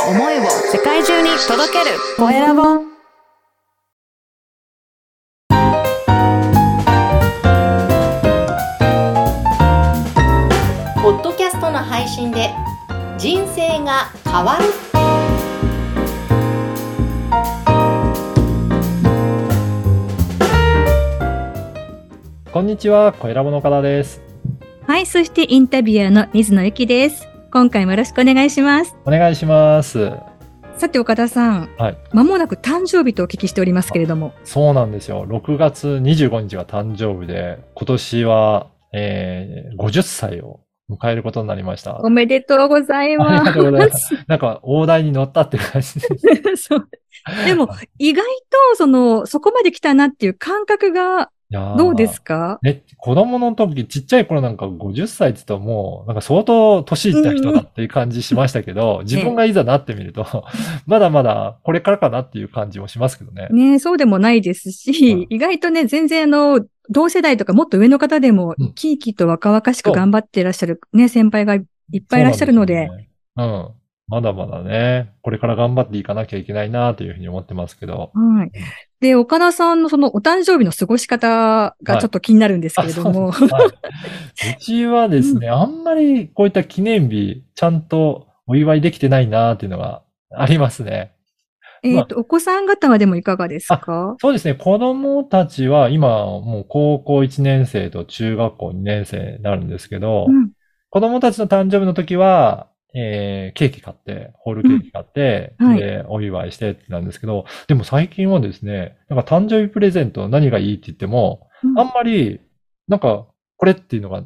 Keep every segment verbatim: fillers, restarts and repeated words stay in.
を思いを世界中に届けるコエラボ。ポッドキャストの配信で人生が変わる。こんにちは、コエラボの岡田です。はい、そしてインタビュアーの水野由紀です。今回もよろしくお願いします。お願いします。さて岡田さん、はい、間もなく誕生日とお聞きしておりますけれども。そうなんですよ。ろくがつにじゅうごにちが誕生日で、今年は、えー、ごじゅっさいを迎えることになりました。おめでとうございます。ありがとうございます。なんか大台に乗ったって感じですそうでも意外とそのそこまで来たなっていう感覚がどうですかね。子供の時、ちっちゃい頃なんかごじゅっさいって言うともう、なんか相当年いった人だっていう感じしましたけど、うんうん、自分がいざなってみると、まだまだこれからかなっていう感じもしますけどね。ね、そうでもないですし、うん、意外とね、全然あの、同世代とかもっと上の方でも、生き生きと若々しく頑張っていらっしゃるね、先輩がいっぱいいらっしゃるので。そうなんですよね。うん。まだまだね、これから頑張っていかなきゃいけないなというふうに思ってますけど。はい。で、岡田さんのそのお誕生日の過ごし方がちょっと気になるんですけれども。はいはい、うちはですね、うん、あんまりこういった記念日、ちゃんとお祝いできてないなというのがありますね。えっと、まあ、お子さん方はでもいかがですか？そうですね、子供たちは今もう高校いちねんせいと中学校にねんせいになるんですけど、うん、子供たちの誕生日の時は、えー、ケーキ買って、ホールケーキ買って、うん、はい、で、お祝いしてってなんですけど、でも最近はですね、なんか誕生日プレゼント何がいいって言っても、うん、あんまり、なんか、これっていうのが、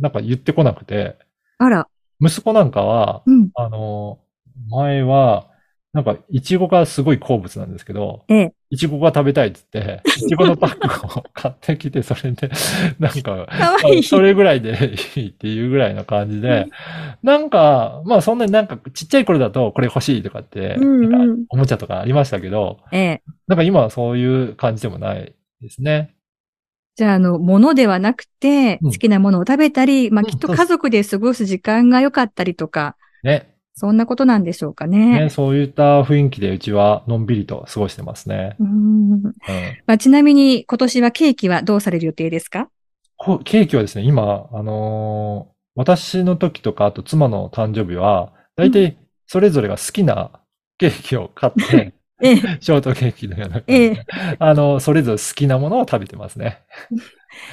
なんか言ってこなくて、あら。息子なんかは、うん、あの、前は、なんか、イチゴがすごい好物なんですけど、ええ、イチゴが食べたいって言って、イチゴのパックを買ってきて、それで、なんか、それぐらいでいいっていうぐらいの感じで、なんか、まあそんなになんかちっちゃい頃だとこれ欲しいとかって、なんかおもちゃとかありましたけど、うんうん、なんか今はそういう感じでもないですね。じゃあ、あの、物ではなくて、好きなものを食べたり、うん、まあきっと家族で過ごす時間が良かったりとか、ね。そんなことなんでしょうかね。ね、そういった雰囲気でうちはのんびりと過ごしてますね。うん、うん、まあ、ちなみに今年はケーキはどうされる予定ですか？ケーキはですね、今、あのー、私の時とか、あと妻の誕生日は、大体それぞれが好きなケーキを買って、うん、ショートケーキのような、ええ、あの、それぞれ好きなものを食べてますね。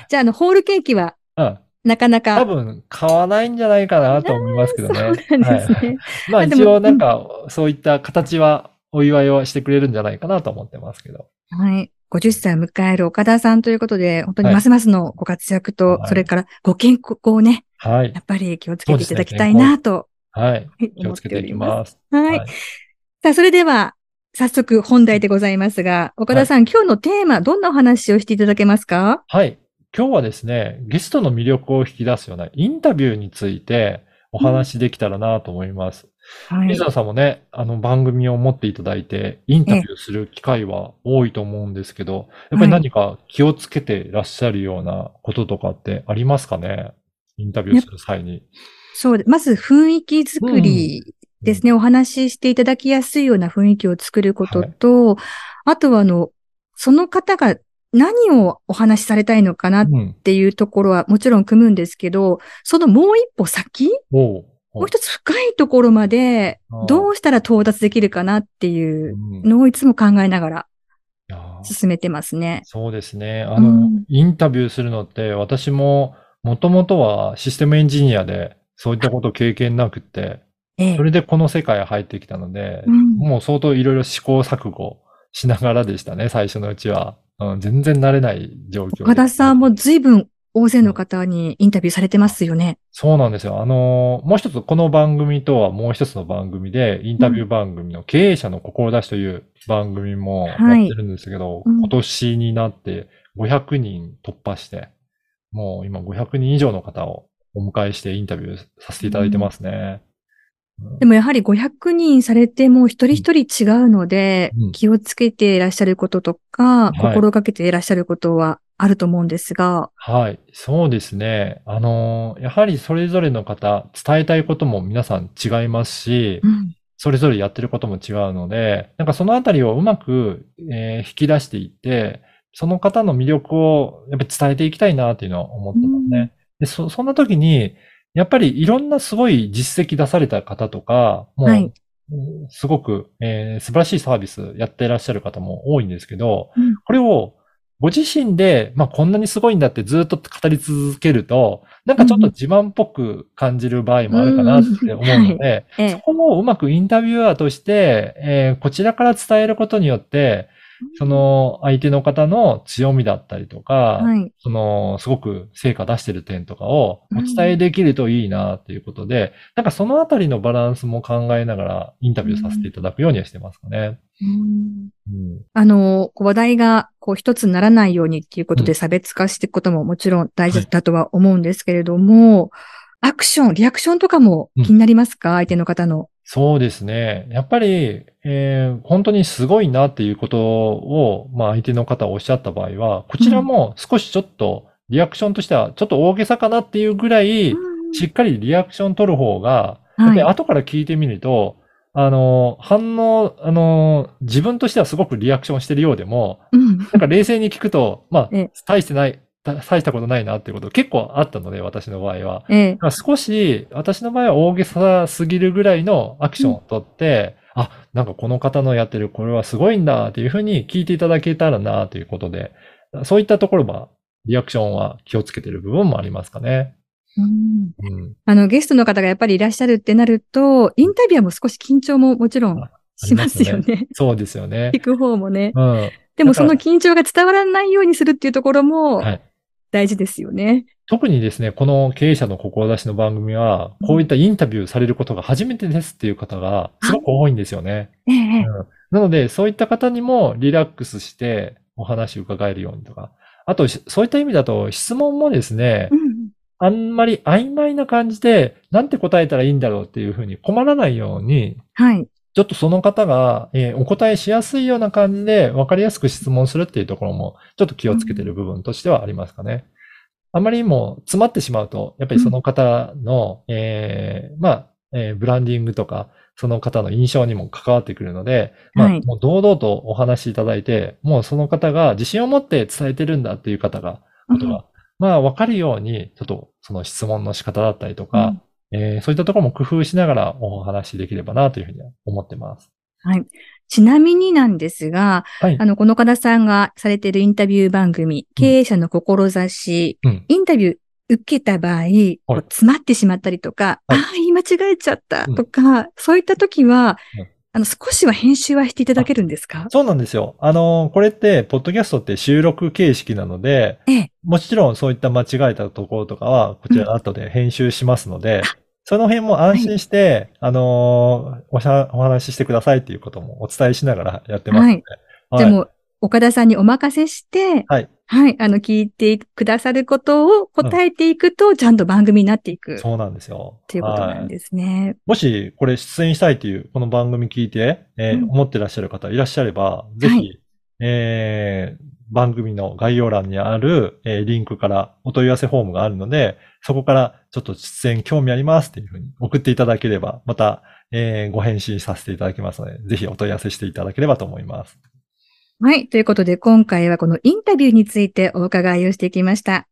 じゃあ、あの、ホールケーキは、うん。なかなか。多分、買わないんじゃないかなと思いますけどね。そうなんですね。はい、まあ一応なんか、そういった形はお祝いをしてくれるんじゃないかなと思ってますけど。はい。ごじゅっさいを迎える岡田さんということで、本当にますますのご活躍と、はい、それからご健康をね、はい、やっぱり気をつけていただきたいなと、はい。気をつけていきます。はい。はい、さあ、それでは、早速本題でございますが、岡田さん、はい、今日のテーマ、どんなお話をしていただけますか？はい。今日はですね、ゲストの魅力を引き出すようなインタビューについてお話しできたらなと思います。水野さんもね、あの番組を持っていただいて、インタビューする機会は多いと思うんですけど、やっぱり何か気をつけていらっしゃるようなこととかってありますかね？インタビューする際に。そう、まず雰囲気作りですね、うん、お話ししていただきやすいような雰囲気を作ることと、はい、あとはあの、その方が何をお話しされたいのかなっていうところはもちろん組むんですけど、うん、そのもう一歩先、おうおうもう一つ深いところまでどうしたら到達できるかなっていうのをいつも考えながら進めてますね。うん、そうですね。あの、うん、インタビューするのって私ももともとはシステムエンジニアでそういったこと経験なくて、それでこの世界入ってきたので、うん、もう相当いろいろ試行錯誤しながらでしたね、最初のうちは。うん、全然慣れない状況。岡田さんも随分大勢の方にインタビューされてますよね。そうなんですよ。あの、もう一つ、この番組とはもう一つの番組で、インタビュー番組の経営者の志という番組もやってるんですけど、うんはいうん、今年になってごひゃくにん突破して、もう今ごひゃくにん以上の方をお迎えしてインタビューさせていただいてますね。うんでもやはりごひゃくにんされても一人一人違うので、うん、気をつけていらっしゃることとか、はい、心がけていらっしゃることはあると思うんですが。はい。そうですね。あの、やはりそれぞれの方、伝えたいことも皆さん違いますし、うん、それぞれやってることも違うので、なんかそのあたりをうまく、えー、引き出していって、その方の魅力をやっぱり伝えていきたいなっていうのは思ってますね。で、そ、そんな時に、やっぱりいろんなすごい実績出された方とか、もう、はい、すごく、えー、素晴らしいサービスやっていらっしゃる方も多いんですけど、うん、これをご自身で、まあ、こんなにすごいんだってずっと語り続けると、なんかちょっと自慢っぽく感じる場合もあるかなって思うので、うんうんはい、そこもうまくインタビュアーとして、えー、こちらから伝えることによって、その相手の方の強みだったりとか、はい、そのすごく成果出してる点とかをお伝えできるといいなということで、うん、なんかそのあたりのバランスも考えながらインタビューさせていただくようにはしてますかね。うんうん、あの話題がこう一つにならないようにっていうことで差別化していくことももちろん大事だとは思うんですけれども、はい、アクション、リアクションとかも気になりますか、うん、相手の方の。そうですね。やっぱり、えー、本当にすごいなっていうことを、まあ相手の方がおっしゃった場合は、こちらも少しちょっとリアクションとしてはちょっと大げさかなっていうぐらい、うん、しっかりリアクション取る方が、はい、後から聞いてみると、あの、反応、あの、自分としてはすごくリアクションしてるようでも、うん、なんか冷静に聞くと、まあ、大してない。大したことないなっていうこと結構あったので、私の場合は、ええ、少し私の場合は大げさすぎるぐらいのアクションをとって、うん、あ、なんかこの方のやってるこれはすごいんだっていうふうに聞いていただけたらなということで、そういったところはリアクションは気をつけてる部分もありますかね。うんうん、あのゲストの方がやっぱりいらっしゃるってなると、インタビューも少し緊張ももちろんしますよね。そうですよね。聞く方もね、うん。でもその緊張が伝わらないようにするっていうところも。はい、大事ですよね。特にですね、この経営者の志の番組は、こういったインタビューされることが初めてですっていう方がすごく多いんですよね。ええ、うん、なので、そういった方にもリラックスしてお話を伺えるようにとか、あと、そういった意味だと質問もですね、うん、あんまり曖昧な感じで、なんて答えたらいいんだろうっていうふうに困らないように、はい、ちょっとその方が、えー、お答えしやすいような感じで分かりやすく質問するっていうところもちょっと気をつけてる部分としてはありますかね。うん、あまりも詰まってしまうと、やっぱりその方の、うん、えー、まあ、えー、ブランディングとか、その方の印象にも関わってくるので、まあ、はい、もう堂々とお話しいただいて、もうその方が自信を持って伝えてるんだっていう方が、ことが、うん、まあ、分かるように、ちょっとその質問の仕方だったりとか、うん、えー、そういったところも工夫しながらお話しできればなというふうに思ってます。はい。ちなみになんですが、はい、あの、この岡田さんがされているインタビュー番組、うん、経営者の志、うん、インタビュー受けた場合、はい、こう詰まってしまったりとか、はい、ああ、言い間違えちゃったとか、はい、そういった時は、うん、あの、少しは編集はしていただけるんですか？そうなんですよ。あの、これって、ポッドキャストって収録形式なので、ええ、もちろんそういった間違えたところとかは、こちら後で編集しますので、うん、その辺も安心して、はい、あのおしゃ、お話ししてくださいっていうこともお伝えしながらやってますので。はいはい、でも、岡田さんにお任せして、はい。はい、あの、聞いてくださることを答えていくと、うん、ちゃんと番組になっていく。そうなんですよ。ということなんですね。はい、もし、これ出演したいという、この番組聞いて、えーうん、思ってらっしゃる方いらっしゃれば、ぜひ、はい、えー番組の概要欄にある、えー、リンクからお問い合わせフォームがあるので、そこからちょっと出演興味ありますっていうふうに送っていただければ、また、えー、ご返信させていただきますので、ぜひお問い合わせしていただければと思います。はい。ということで、今回はこのインタビューについてお伺いをしてきました。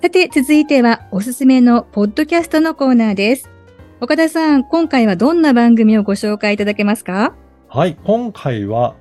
さて、続いてはおすすめのポッドキャストのコーナーです。岡田さん、今回はどんな番組をご紹介いただけますか？はい、今回は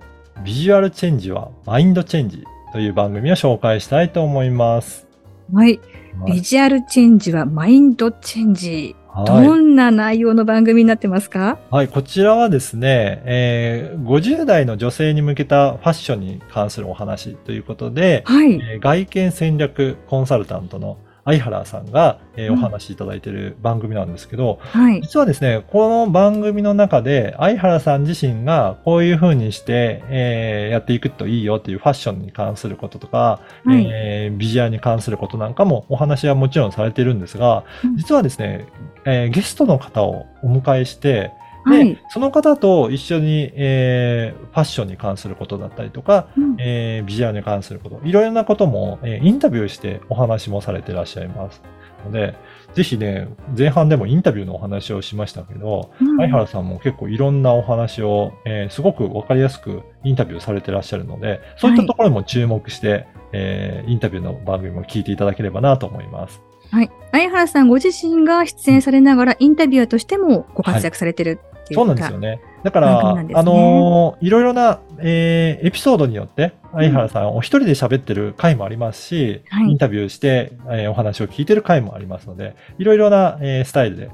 ビジュアルチェンジはマインドチェンジという番組を紹介したいと思います。はい、はい、ビジュアルチェンジはマインドチェンジ。はい、どんな内容の番組になってますか？はい、こちらはですね、えー、ごじゅう代の女性に向けたファッションに関するお話ということで、はい、えー、外見戦略コンサルタントの相原さんが、えー、お話しいただいている番組なんですけど、はい、実はですね、この番組の中で相原さん自身がこういう風にして、えー、やっていくといいよっていうファッションに関することとか、はい、えー、ビジュアルに関することなんかもお話はもちろんされているんですが、実はですね、えー、ゲストの方をお迎えして、はい、でその方と一緒に、えー、ファッションに関することだったりとか、うん、えー、ビジュアルに関すること、いろいろなことも、えー、インタビューしてお話もされていらっしゃいますので、ぜひね、前半でもインタビューのお話をしましたけど、うん、相原さんも結構いろんなお話を、えー、すごく分かりやすくインタビューされてらっしゃるので、そういったところも注目して、はい、えー、インタビューの番組も聞いていただければなと思います。はい、相原さんご自身が出演されながらインタビュアーとしてもご活躍されてるっていう、はい、そうなんですよね。だから、ね、あのー、いろいろな、えー、エピソードによって相原さんお一人で喋ってる回もありますし、うん、インタビューして、えー、お話を聞いてる回もありますので、いろいろな、えー、スタイルで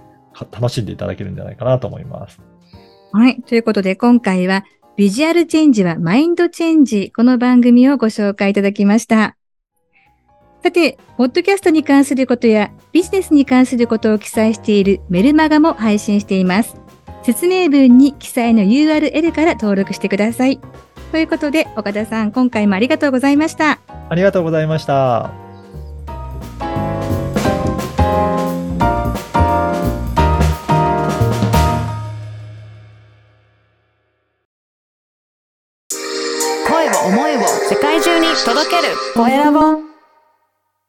楽しんでいただけるんじゃないかなと思います。はい、ということで今回はビジュアルチェンジはマインドチェンジ、この番組をご紹介いただきました。さて、ポッドキャストに関することやビジネスに関することを記載しているメルマガも配信しています。説明文に記載の ユーアールエル から登録してください。ということで、岡田さん、今回もありがとうございました。ありがとうございました。声を思いを世界中に届けるコエラボ。